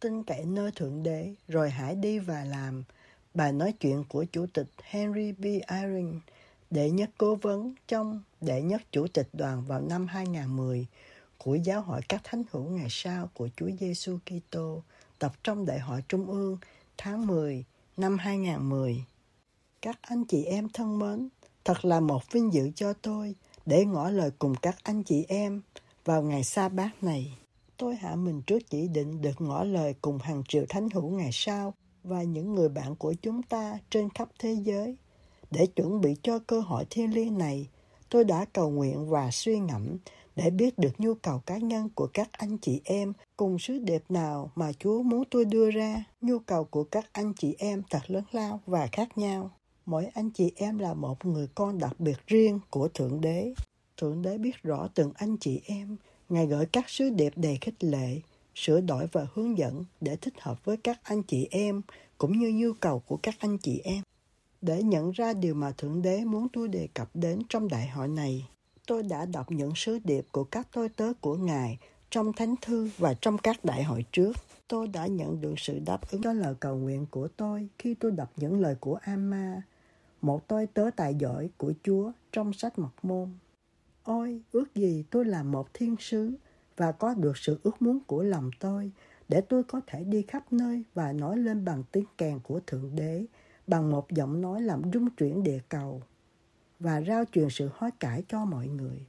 Tin cậy nơi Thượng Đế, rồi hãy đi và làm. Bài nói chuyện của Chủ tịch Henry B. Eyring, đệ nhất cố vấn trong đệ nhất Chủ tịch đoàn vào năm 2010 của Giáo hội các Thánh hữu Ngày Sau của Chúa Giêsu Kitô, tập trong Đại hội Trung ương tháng 10 năm 2010. Các anh chị em thân mến, thật là một vinh dự cho tôi để ngỏ lời cùng các anh chị em vào ngày sa bát này. Tôi hạ mình trước chỉ định được ngỏ lời cùng hàng triệu thánh hữu Ngày Sau và những người bạn của chúng ta trên khắp thế giới. Để chuẩn bị cho cơ hội thiêng liêng này, tôi đã cầu nguyện và suy ngẫm để biết được nhu cầu cá nhân của các anh chị em cùng sứ điệp nào mà Chúa muốn tôi đưa ra. Nhu cầu của các anh chị em thật lớn lao và khác nhau. Mỗi anh chị em là một người con đặc biệt riêng của Thượng Đế. Thượng Đế biết rõ từng anh chị em. Ngài gửi các sứ điệp đầy khích lệ, sửa đổi và hướng dẫn để thích hợp với các anh chị em cũng như nhu cầu của các anh chị em. Để nhận ra điều mà Thượng Đế muốn tôi đề cập đến trong đại hội này, tôi đã đọc những sứ điệp của các tôi tớ của Ngài trong Thánh Thư và trong các đại hội trước. Tôi đã nhận được sự đáp ứng cho lời cầu nguyện của tôi khi tôi đọc những lời của Amma, một tôi tớ tài giỏi của Chúa trong sách Mật Môn. Ôi, ước gì tôi là một thiên sứ và có được sự ước muốn của lòng tôi để tôi có thể đi khắp nơi và nói lên bằng tiếng kèn của Thượng Đế, bằng một giọng nói làm rung chuyển địa cầu và rao truyền sự hối cải cho mọi người.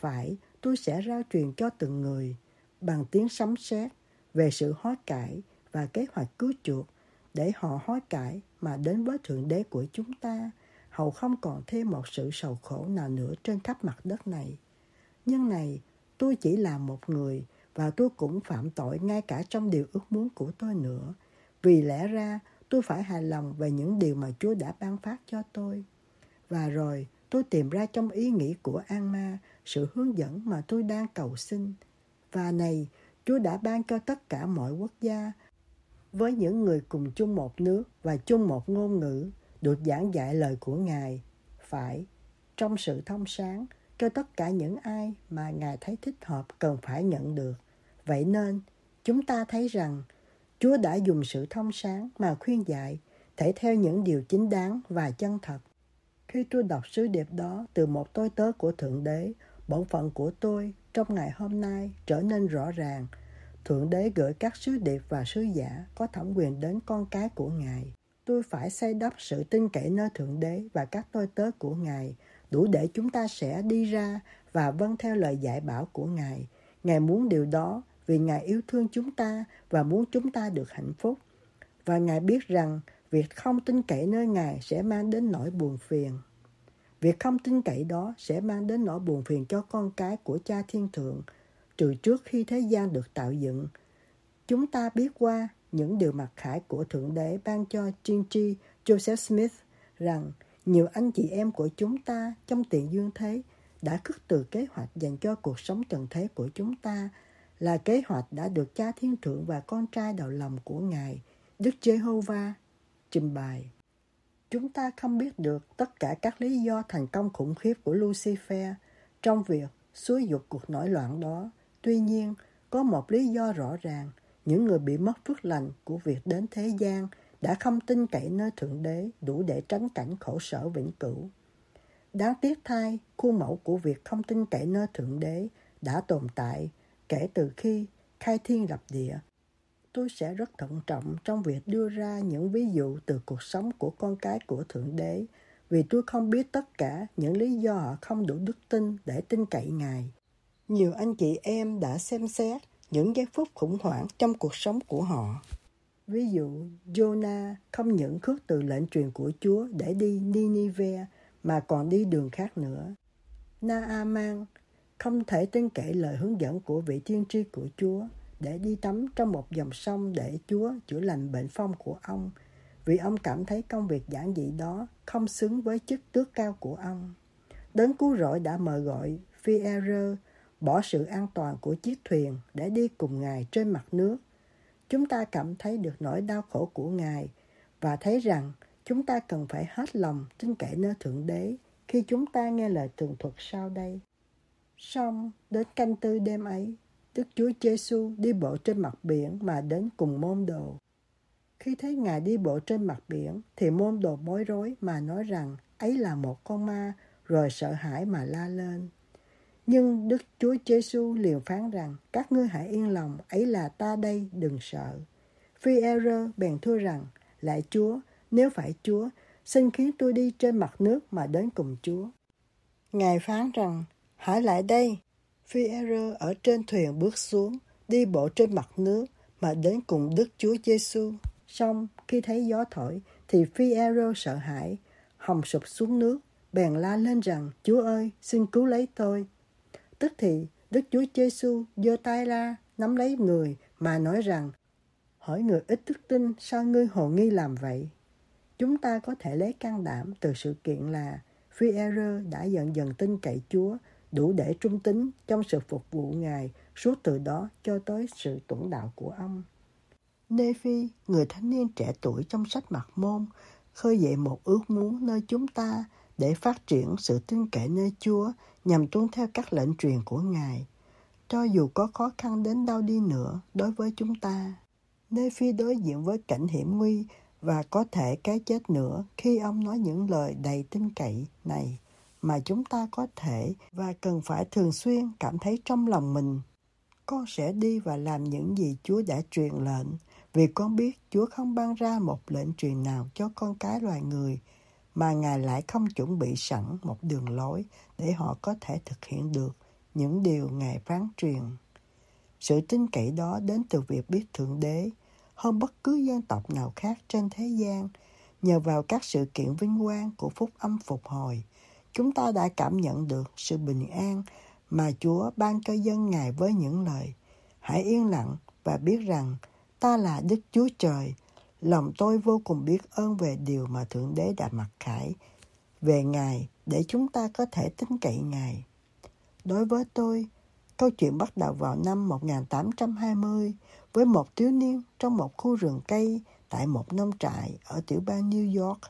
Phải, tôi sẽ rao truyền cho từng người bằng tiếng sấm sét về sự hối cải và kế hoạch cứu chuộc để họ hối cải mà đến với Thượng Đế của chúng ta. Hầu không còn thêm một sự sầu khổ nào nữa trên khắp mặt đất này. Nhưng này, tôi chỉ là một người và tôi cũng phạm tội ngay cả trong điều ước muốn của tôi nữa. Vì lẽ ra, tôi phải hài lòng về những điều mà Chúa đã ban phát cho tôi. Và rồi, tôi tìm ra trong ý nghĩ của Alma sự hướng dẫn mà tôi đang cầu xin. Và này, Chúa đã ban cho tất cả mọi quốc gia với những người cùng chung một nước và chung một ngôn ngữ, được giảng dạy lời của Ngài, phải, trong sự thông sáng, cho tất cả những ai mà Ngài thấy thích hợp cần phải nhận được. Vậy nên, chúng ta thấy rằng, Chúa đã dùng sự thông sáng mà khuyên dạy, thể theo những điều chính đáng và chân thật. Khi tôi đọc sứ điệp đó từ một tôi tớ của Thượng Đế, bổn phận của tôi trong ngày hôm nay trở nên rõ ràng. Thượng Đế gửi các sứ điệp và sứ giả có thẩm quyền đến con cái của Ngài. Tôi phải xây đắp sự tin cậy nơi Thượng Đế và các tôi tớ của Ngài, đủ để chúng ta sẽ đi ra và vâng theo lời dạy bảo của Ngài. Ngài muốn điều đó vì Ngài yêu thương chúng ta và muốn chúng ta được hạnh phúc. Và Ngài biết rằng việc không tin cậy nơi Ngài sẽ mang đến nỗi buồn phiền. Việc không tin cậy đó sẽ mang đến nỗi buồn phiền cho con cái của Cha Thiên Thượng, trừ trước khi thế gian được tạo dựng. Chúng ta biết qua những điều mặc khải của Thượng Đế ban cho tiên tri Joseph Smith rằng nhiều anh chị em của chúng ta trong tiền dương thế đã khước từ kế hoạch dành cho cuộc sống trần thế của chúng ta, là kế hoạch đã được Cha Thiên Thượng và con trai đầu lòng của Ngài, Đức Giê-hô-va, trình bày. Chúng ta không biết được tất cả các lý do thành công khủng khiếp của Lucifer trong việc xúi giục cuộc nổi loạn đó. Tuy nhiên, có một lý do rõ ràng. Những người bị mất phước lành của việc đến thế gian đã không tin cậy nơi Thượng Đế đủ để tránh cảnh khổ sở vĩnh cửu. Đáng tiếc thay, khuôn mẫu của việc không tin cậy nơi Thượng Đế đã tồn tại kể từ khi khai thiên lập địa. Tôi sẽ rất thận trọng trong việc đưa ra những ví dụ từ cuộc sống của con cái của Thượng Đế vì tôi không biết tất cả những lý do họ không đủ đức tin để tin cậy Ngài. Nhiều anh chị em đã xem xét những giây phút khủng hoảng trong cuộc sống của họ. Ví dụ, Jonah không những khước từ lệnh truyền của Chúa để đi Ninive mà còn đi đường khác nữa. Naaman không thể tuyên kệ lời hướng dẫn của vị tiên tri của Chúa để đi tắm trong một dòng sông để Chúa chữa lành bệnh phong của ông, vì ông cảm thấy công việc giản dị đó không xứng với chức tước cao của ông. Đấng cứu rỗi đã mời gọi Phi-e-rơ bỏ sự an toàn của chiếc thuyền để đi cùng Ngài trên mặt nước. Chúng ta cảm thấy được nỗi đau khổ của Ngài và thấy rằng chúng ta cần phải hết lòng tin cậy nơi Thượng Đế khi chúng ta nghe lời tường thuật sau đây. Song đến canh tư đêm ấy, Đức Chúa Giê-xu đi bộ trên mặt biển mà đến cùng môn đồ. Khi thấy Ngài đi bộ trên mặt biển thì môn đồ bối rối mà nói rằng ấy là một con ma, rồi sợ hãi mà la lên. Nhưng Đức Chúa Giê-xu liền phán rằng các ngươi hãy yên lòng, ấy là ta đây, đừng sợ. Phi-e-rơ bèn thưa rằng lạy Chúa, nếu phải Chúa, xin khiến tôi đi trên mặt nước mà đến cùng Chúa. Ngài phán rằng hãy lại đây. Phi-e-rơ ở trên thuyền bước xuống, đi bộ trên mặt nước mà đến cùng Đức Chúa Giê-xu. Xong khi thấy gió thổi thì Phi-e-rơ sợ hãi, hồng sụp xuống nước, bèn la lên rằng Chúa ơi, xin cứu lấy tôi. Tức thì Đức Chúa Giê-xu giơ tay ra nắm lấy người mà nói rằng hỏi người ít đức tin, sao ngươi hồ nghi làm vậy? Chúng ta có thể lấy can đảm từ sự kiện là Phi-e-rơ đã dần dần tin cậy Chúa, đủ để trung tín trong sự phục vụ Ngài suốt từ đó cho tới sự tuẫn đạo của ông. Nê-phi, người thanh niên trẻ tuổi trong sách Mặc Môn, khơi dậy một ước muốn nơi chúng ta để phát triển sự tin cậy nơi Chúa nhằm tuân theo các lệnh truyền của Ngài, cho dù có khó khăn đến đâu đi nữa đối với chúng ta. Nê-phi đối diện với cảnh hiểm nguy và có thể cái chết nữa khi ông nói những lời đầy tin cậy này mà chúng ta có thể và cần phải thường xuyên cảm thấy trong lòng mình. Con sẽ đi và làm những gì Chúa đã truyền lệnh, vì con biết Chúa không ban ra một lệnh truyền nào cho con cái loài người, mà Ngài lại không chuẩn bị sẵn một đường lối để họ có thể thực hiện được những điều Ngài phán truyền. Sự tin cậy đó đến từ việc biết Thượng Đế hơn bất cứ dân tộc nào khác trên thế gian. Nhờ vào các sự kiện vinh quang của phúc âm phục hồi, chúng ta đã cảm nhận được sự bình an mà Chúa ban cho dân Ngài với những lời: hãy yên lặng và biết rằng ta là Đức Chúa Trời. Lòng tôi vô cùng biết ơn về điều mà Thượng Đế đã mặc khải về Ngài để chúng ta có thể tin cậy Ngài. Đối với tôi, câu chuyện bắt đầu vào năm 1820 với một thiếu niên trong một khu rừng cây tại một nông trại ở tiểu bang New York.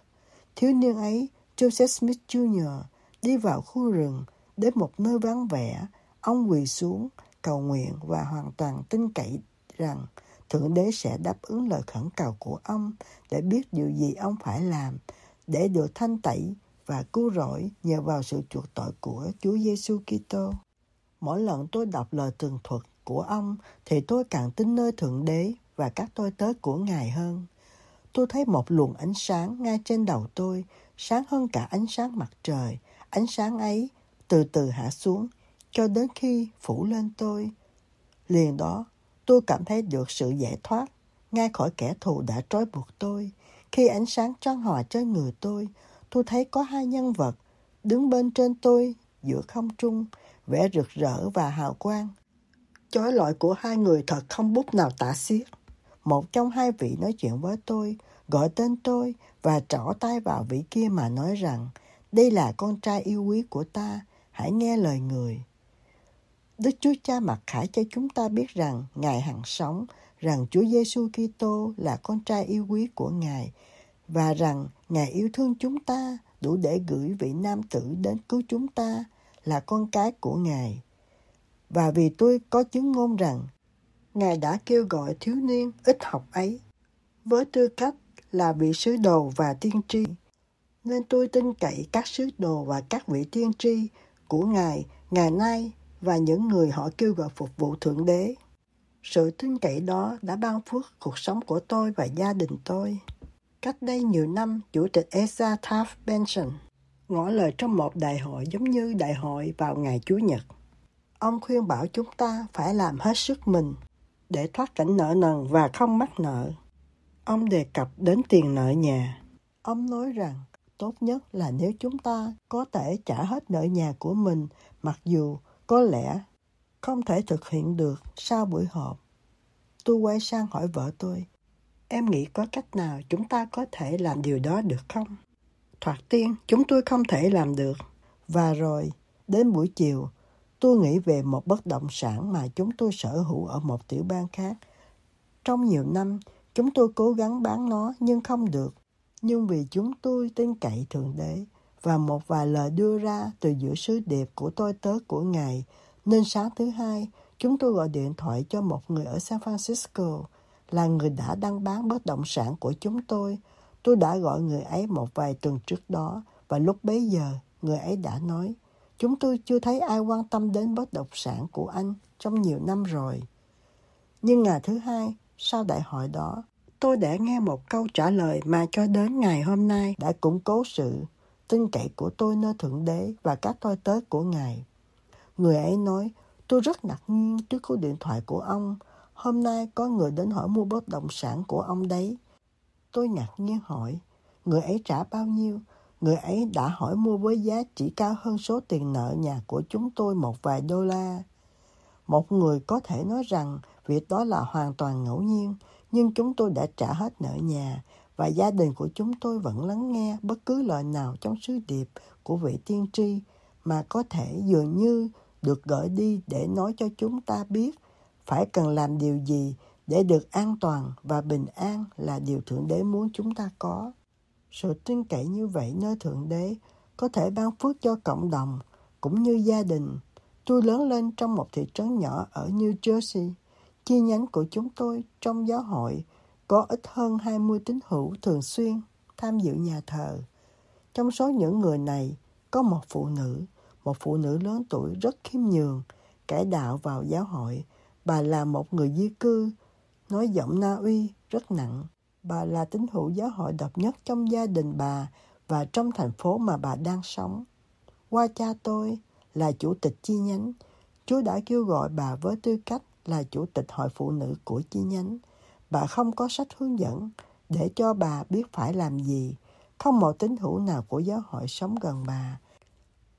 Thiếu niên ấy, Joseph Smith Jr., đi vào khu rừng đến một nơi vắng vẻ. Ông quỳ xuống, cầu nguyện và hoàn toàn tin cậy rằng Thượng Đế sẽ đáp ứng lời khẩn cầu của ông để biết điều gì ông phải làm để được thanh tẩy và cứu rỗi nhờ vào sự chuộc tội của Chúa Giê-xu Kitô. Mỗi lần tôi đọc lời tường thuật của ông thì tôi càng tin nơi Thượng Đế và các tôi tớ của Ngài hơn. Tôi thấy một luồng ánh sáng ngay trên đầu tôi, sáng hơn cả ánh sáng mặt trời. Ánh sáng ấy từ từ hạ xuống cho đến khi phủ lên tôi. Liền đó, tôi cảm thấy được sự giải thoát ngay khỏi kẻ thù đã trói buộc tôi. Khi ánh sáng trón hòa trên người tôi thấy có hai nhân vật đứng bên trên tôi giữa không trung, vẻ rực rỡ và hào quang chói lọi của hai người thật không bút nào tả xiết. Một trong hai vị nói chuyện với tôi, gọi tên tôi và trỏ tay vào vị kia mà nói rằng đây là con trai yêu quý của ta, hãy nghe lời người. Đức Chúa Cha mặc khải cho chúng ta biết rằng Ngài hằng sống, rằng Chúa Giê-xu Kitô là con trai yêu quý của Ngài và rằng Ngài yêu thương chúng ta đủ để gửi vị nam tử đến cứu chúng ta là con cái của Ngài. Và vì tôi có chứng ngôn rằng Ngài đã kêu gọi thiếu niên ít học ấy với tư cách là vị sứ đồ và tiên tri, nên tôi tin cậy các sứ đồ và các vị tiên tri của Ngài ngày nay và những người họ kêu gọi phục vụ Thượng Đế. Sự tin cậy đó đã ban phước cuộc sống của tôi và gia đình tôi. Cách đây nhiều năm, Chủ tịch Ezra Taft Benson ngỏ lời trong một đại hội giống như đại hội vào ngày Chủ nhật. Ông khuyên bảo chúng ta phải làm hết sức mình để thoát cảnh nợ nần và không mắc nợ. Ông đề cập đến tiền nợ nhà. Ông nói rằng tốt nhất là nếu chúng ta có thể trả hết nợ nhà của mình, mặc dù có lẽ không thể thực hiện được sau buổi họp. Tôi quay sang hỏi vợ tôi, em nghĩ có cách nào chúng ta có thể làm điều đó được không? Thoạt tiên, chúng tôi không thể làm được. Và rồi, đến buổi chiều, tôi nghĩ về một bất động sản mà chúng tôi sở hữu ở một tiểu bang khác. Trong nhiều năm, chúng tôi cố gắng bán nó nhưng không được. Nhưng vì chúng tôi tin cậy Thượng Đế và một vài lời đưa ra từ giữa sứ điệp của tôi tớ của Ngài, nên sáng thứ hai, chúng tôi gọi điện thoại cho một người ở San Francisco, là người đã đăng bán bất động sản của chúng tôi. Tôi đã gọi người ấy một vài tuần trước đó, và lúc bấy giờ, người ấy đã nói, chúng tôi chưa thấy ai quan tâm đến bất động sản của anh trong nhiều năm rồi. Nhưng ngày thứ hai, sau đại hội đó, tôi đã nghe một câu trả lời mà cho đến ngày hôm nay đã củng cố sự tin cậy của tôi nơi Thượng Đế và các tôi tớ của Ngài. Người ấy nói, tôi rất ngạc nhiên trước cuộc điện thoại của ông. Hôm nay có người đến hỏi mua bất động sản của ông đấy. Tôi ngạc nhiên hỏi, người ấy trả bao nhiêu? Người ấy đã hỏi mua với giá chỉ cao hơn số tiền nợ nhà của chúng tôi một vài đô la. Một người có thể nói rằng việc đó là hoàn toàn ngẫu nhiên, nhưng chúng tôi đã trả hết nợ nhà và gia đình của chúng tôi vẫn lắng nghe bất cứ lời nào trong sứ điệp của vị tiên tri mà có thể dường như được gửi đi để nói cho chúng ta biết phải cần làm điều gì để được an toàn và bình an là điều Thượng Đế muốn chúng ta có. Sự tin cậy như vậy nơi Thượng Đế có thể ban phước cho cộng đồng cũng như gia đình. Tôi lớn lên trong một thị trấn nhỏ ở New Jersey. Chi nhánh của chúng tôi trong giáo hội có ít hơn 20 tín hữu thường xuyên tham dự nhà thờ. Trong số những người này có một phụ nữ lớn tuổi rất khiêm nhường, cải đạo vào giáo hội. Bà là một người di cư, nói giọng Na Uy rất nặng. Bà là tín hữu giáo hội độc nhất trong gia đình bà và trong thành phố mà bà đang sống. Qua cha tôi là chủ tịch chi nhánh, Chúa đã kêu gọi bà với tư cách là chủ tịch hội phụ nữ của chi nhánh. Bà không có sách hướng dẫn để cho bà biết phải làm gì. Không một tín hữu nào của giáo hội sống gần bà.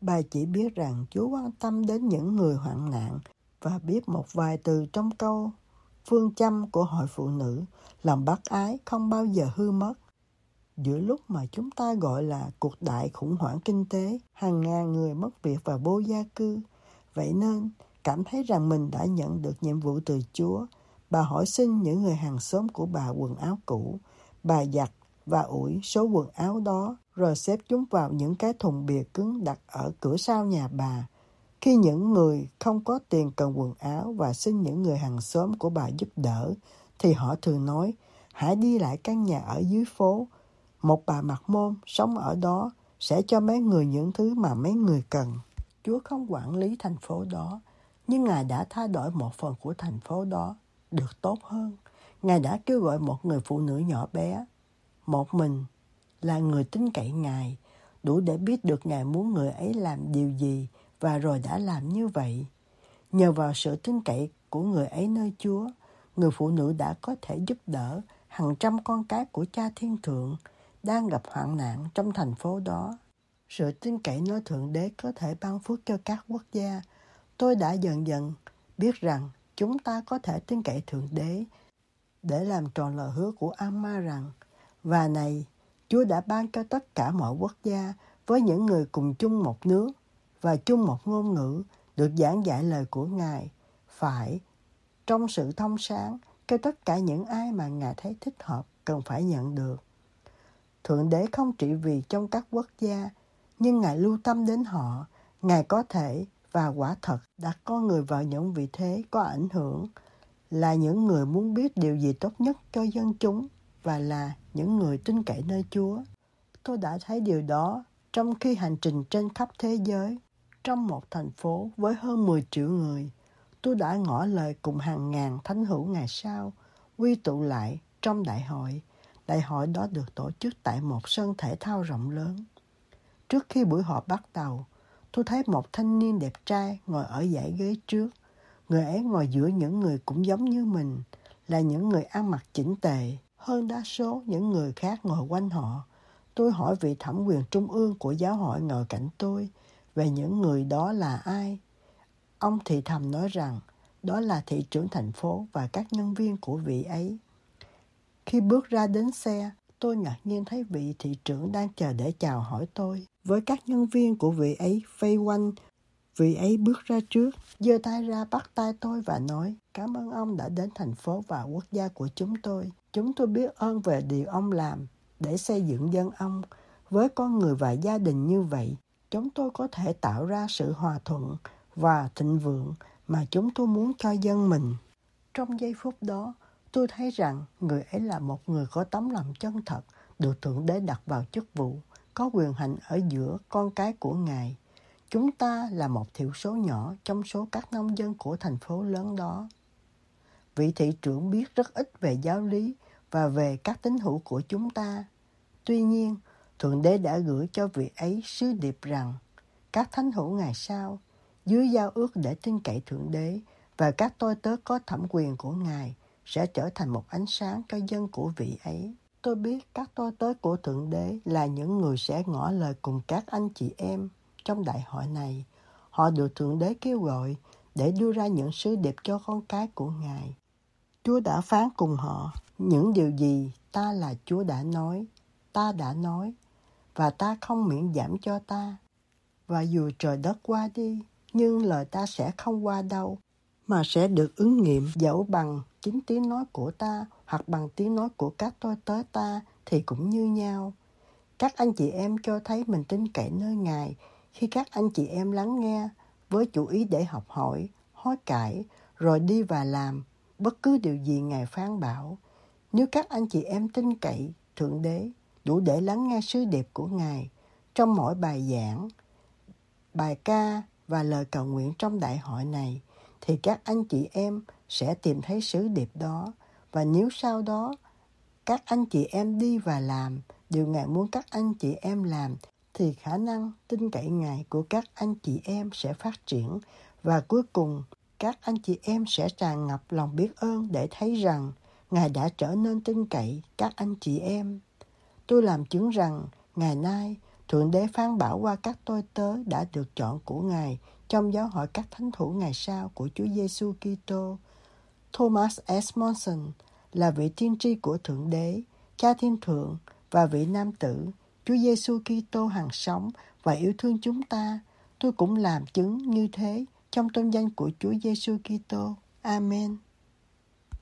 Bà chỉ biết rằng Chúa quan tâm đến những người hoạn nạn và biết một vài từ trong câu phương châm của hội phụ nữ, lòng bác ái không bao giờ hư mất. Giữa lúc mà chúng ta gọi là cuộc đại khủng hoảng kinh tế, hàng ngàn người mất việc và vô gia cư, vậy nên cảm thấy rằng mình đã nhận được nhiệm vụ từ Chúa, bà hỏi xin những người hàng xóm của bà quần áo cũ, bà giặt và ủi số quần áo đó, rồi xếp chúng vào những cái thùng bìa cứng đặt ở cửa sau nhà bà. Khi những người không có tiền cần quần áo và xin những người hàng xóm của bà giúp đỡ, thì họ thường nói, hãy đi lại căn nhà ở dưới phố. Một bà mặc môn sống ở đó sẽ cho mấy người những thứ mà mấy người cần. Chúa không quản lý thành phố đó, nhưng Ngài đã thay đổi một phần của thành phố đó được tốt hơn. Ngài đã kêu gọi một người phụ nữ nhỏ bé, một mình, là người tin cậy Ngài, đủ để biết được Ngài muốn người ấy làm điều gì, và rồi đã làm như vậy. Nhờ vào sự tin cậy của người ấy nơi Chúa, người phụ nữ đã có thể giúp đỡ hàng trăm con cái của Cha Thiên Thượng đang gặp hoạn nạn trong thành phố đó. Sự tin cậy nơi Thượng Đế có thể ban phước cho các quốc gia. Tôi đã dần dần biết rằng chúng ta có thể tin cậy Thượng Đế để làm tròn lời hứa của Amma rằng, và này, Chúa đã ban cho tất cả mọi quốc gia với những người cùng chung một nước và chung một ngôn ngữ được giảng dạy lời của Ngài, phải trong sự thông sáng cho tất cả những ai mà Ngài thấy thích hợp cần phải nhận được. Thượng Đế không trị vì trong các quốc gia, nhưng Ngài lưu tâm đến họ. Ngài có thể và quả thật đặt con người vào những vị thế có ảnh hưởng, là những người muốn biết điều gì tốt nhất cho dân chúng và là những người tin cậy nơi Chúa. Tôi đã thấy điều đó trong khi hành trình trên khắp thế giới, trong một thành phố với hơn 10 triệu người. Tôi đã ngỏ lời cùng hàng ngàn thánh hữu ngày sau, quy tụ lại trong đại hội. Đại hội đó được tổ chức tại một sân thể thao rộng lớn. Trước khi buổi họp bắt đầu, tôi thấy một thanh niên đẹp trai ngồi ở dãy ghế trước. Người ấy ngồi giữa những người cũng giống như mình, là những người ăn mặc chỉnh tề, hơn đa số những người khác ngồi quanh họ. Tôi hỏi vị thẩm quyền trung ương của giáo hội ngồi cạnh tôi về những người đó là ai. Ông thì thầm nói rằng đó là thị trưởng thành phố và các nhân viên của vị ấy. Khi bước ra đến xe, tôi ngạc nhiên thấy vị thị trưởng đang chờ để chào hỏi tôi. Với các nhân viên của vị ấy vây quanh, vị ấy bước ra trước, giơ tay ra bắt tay tôi và nói: "Cảm ơn ông đã đến thành phố và quốc gia của chúng tôi. Chúng tôi biết ơn về điều ông làm để xây dựng dân ông. Với con người và gia đình như vậy, chúng tôi có thể tạo ra sự hòa thuận và thịnh vượng mà chúng tôi muốn cho dân mình." Trong giây phút đó, tôi thấy rằng người ấy là một người có tấm lòng chân thật, được Thượng Đế đặt vào chức vụ, có quyền hành ở giữa con cái của Ngài. Chúng ta là một thiểu số nhỏ trong số các nông dân của thành phố lớn đó. Vị thị trưởng biết rất ít về giáo lý và về các tín hữu của chúng ta. Tuy nhiên, Thượng Đế đã gửi cho vị ấy sứ điệp rằng các thánh hữu Ngài sao, dưới giao ước để tin cậy Thượng Đế và các tôi tớ có thẩm quyền của Ngài, sẽ trở thành một ánh sáng cho dân của vị ấy. Tôi biết các tôi tớ của Thượng Đế là những người sẽ ngỏ lời cùng các anh chị em trong đại hội này. Họ được Thượng Đế kêu gọi để đưa ra những sứ điệp cho con cái của Ngài. Chúa đã phán cùng họ những điều gì ta là Chúa đã nói, ta đã nói, và ta không miễn giảm cho ta. Và dù trời đất qua đi, nhưng lời ta sẽ không qua đâu, mà sẽ được ứng nghiệm dẫu bằng chính tiếng nói của ta hoặc bằng tiếng nói của các tôi tớ ta thì cũng như nhau. Các anh chị em cho thấy mình tin cậy nơi Ngài khi các anh chị em lắng nghe với chủ ý để học hỏi, hối cải, rồi đi và làm bất cứ điều gì Ngài phán bảo. Nếu các anh chị em tin cậy Thượng Đế đủ để lắng nghe sứ điệp của Ngài trong mỗi bài giảng, bài ca và lời cầu nguyện trong đại hội này, thì các anh chị em sẽ tìm thấy sứ điệp đó. Và nếu sau đó các anh chị em đi và làm điều Ngài muốn các anh chị em làm, thì khả năng tin cậy Ngài của các anh chị em sẽ phát triển. Và cuối cùng, các anh chị em sẽ tràn ngập lòng biết ơn để thấy rằng Ngài đã trở nên tin cậy các anh chị em. Tôi làm chứng rằng ngày nay, Thượng Đế phán bảo qua các tôi tớ đã được chọn của Ngài trong giáo hội các thánh thủ Ngài sao của Chúa Giêsu Kitô. Thomas S. Monson là vị tiên tri của Thượng Đế, Cha Thiên Thượng và vị nam tử Chúa Giêsu Kitô hằng sống và yêu thương chúng ta. Tôi cũng làm chứng như thế trong tôn danh của Chúa Giêsu Kitô. Amen.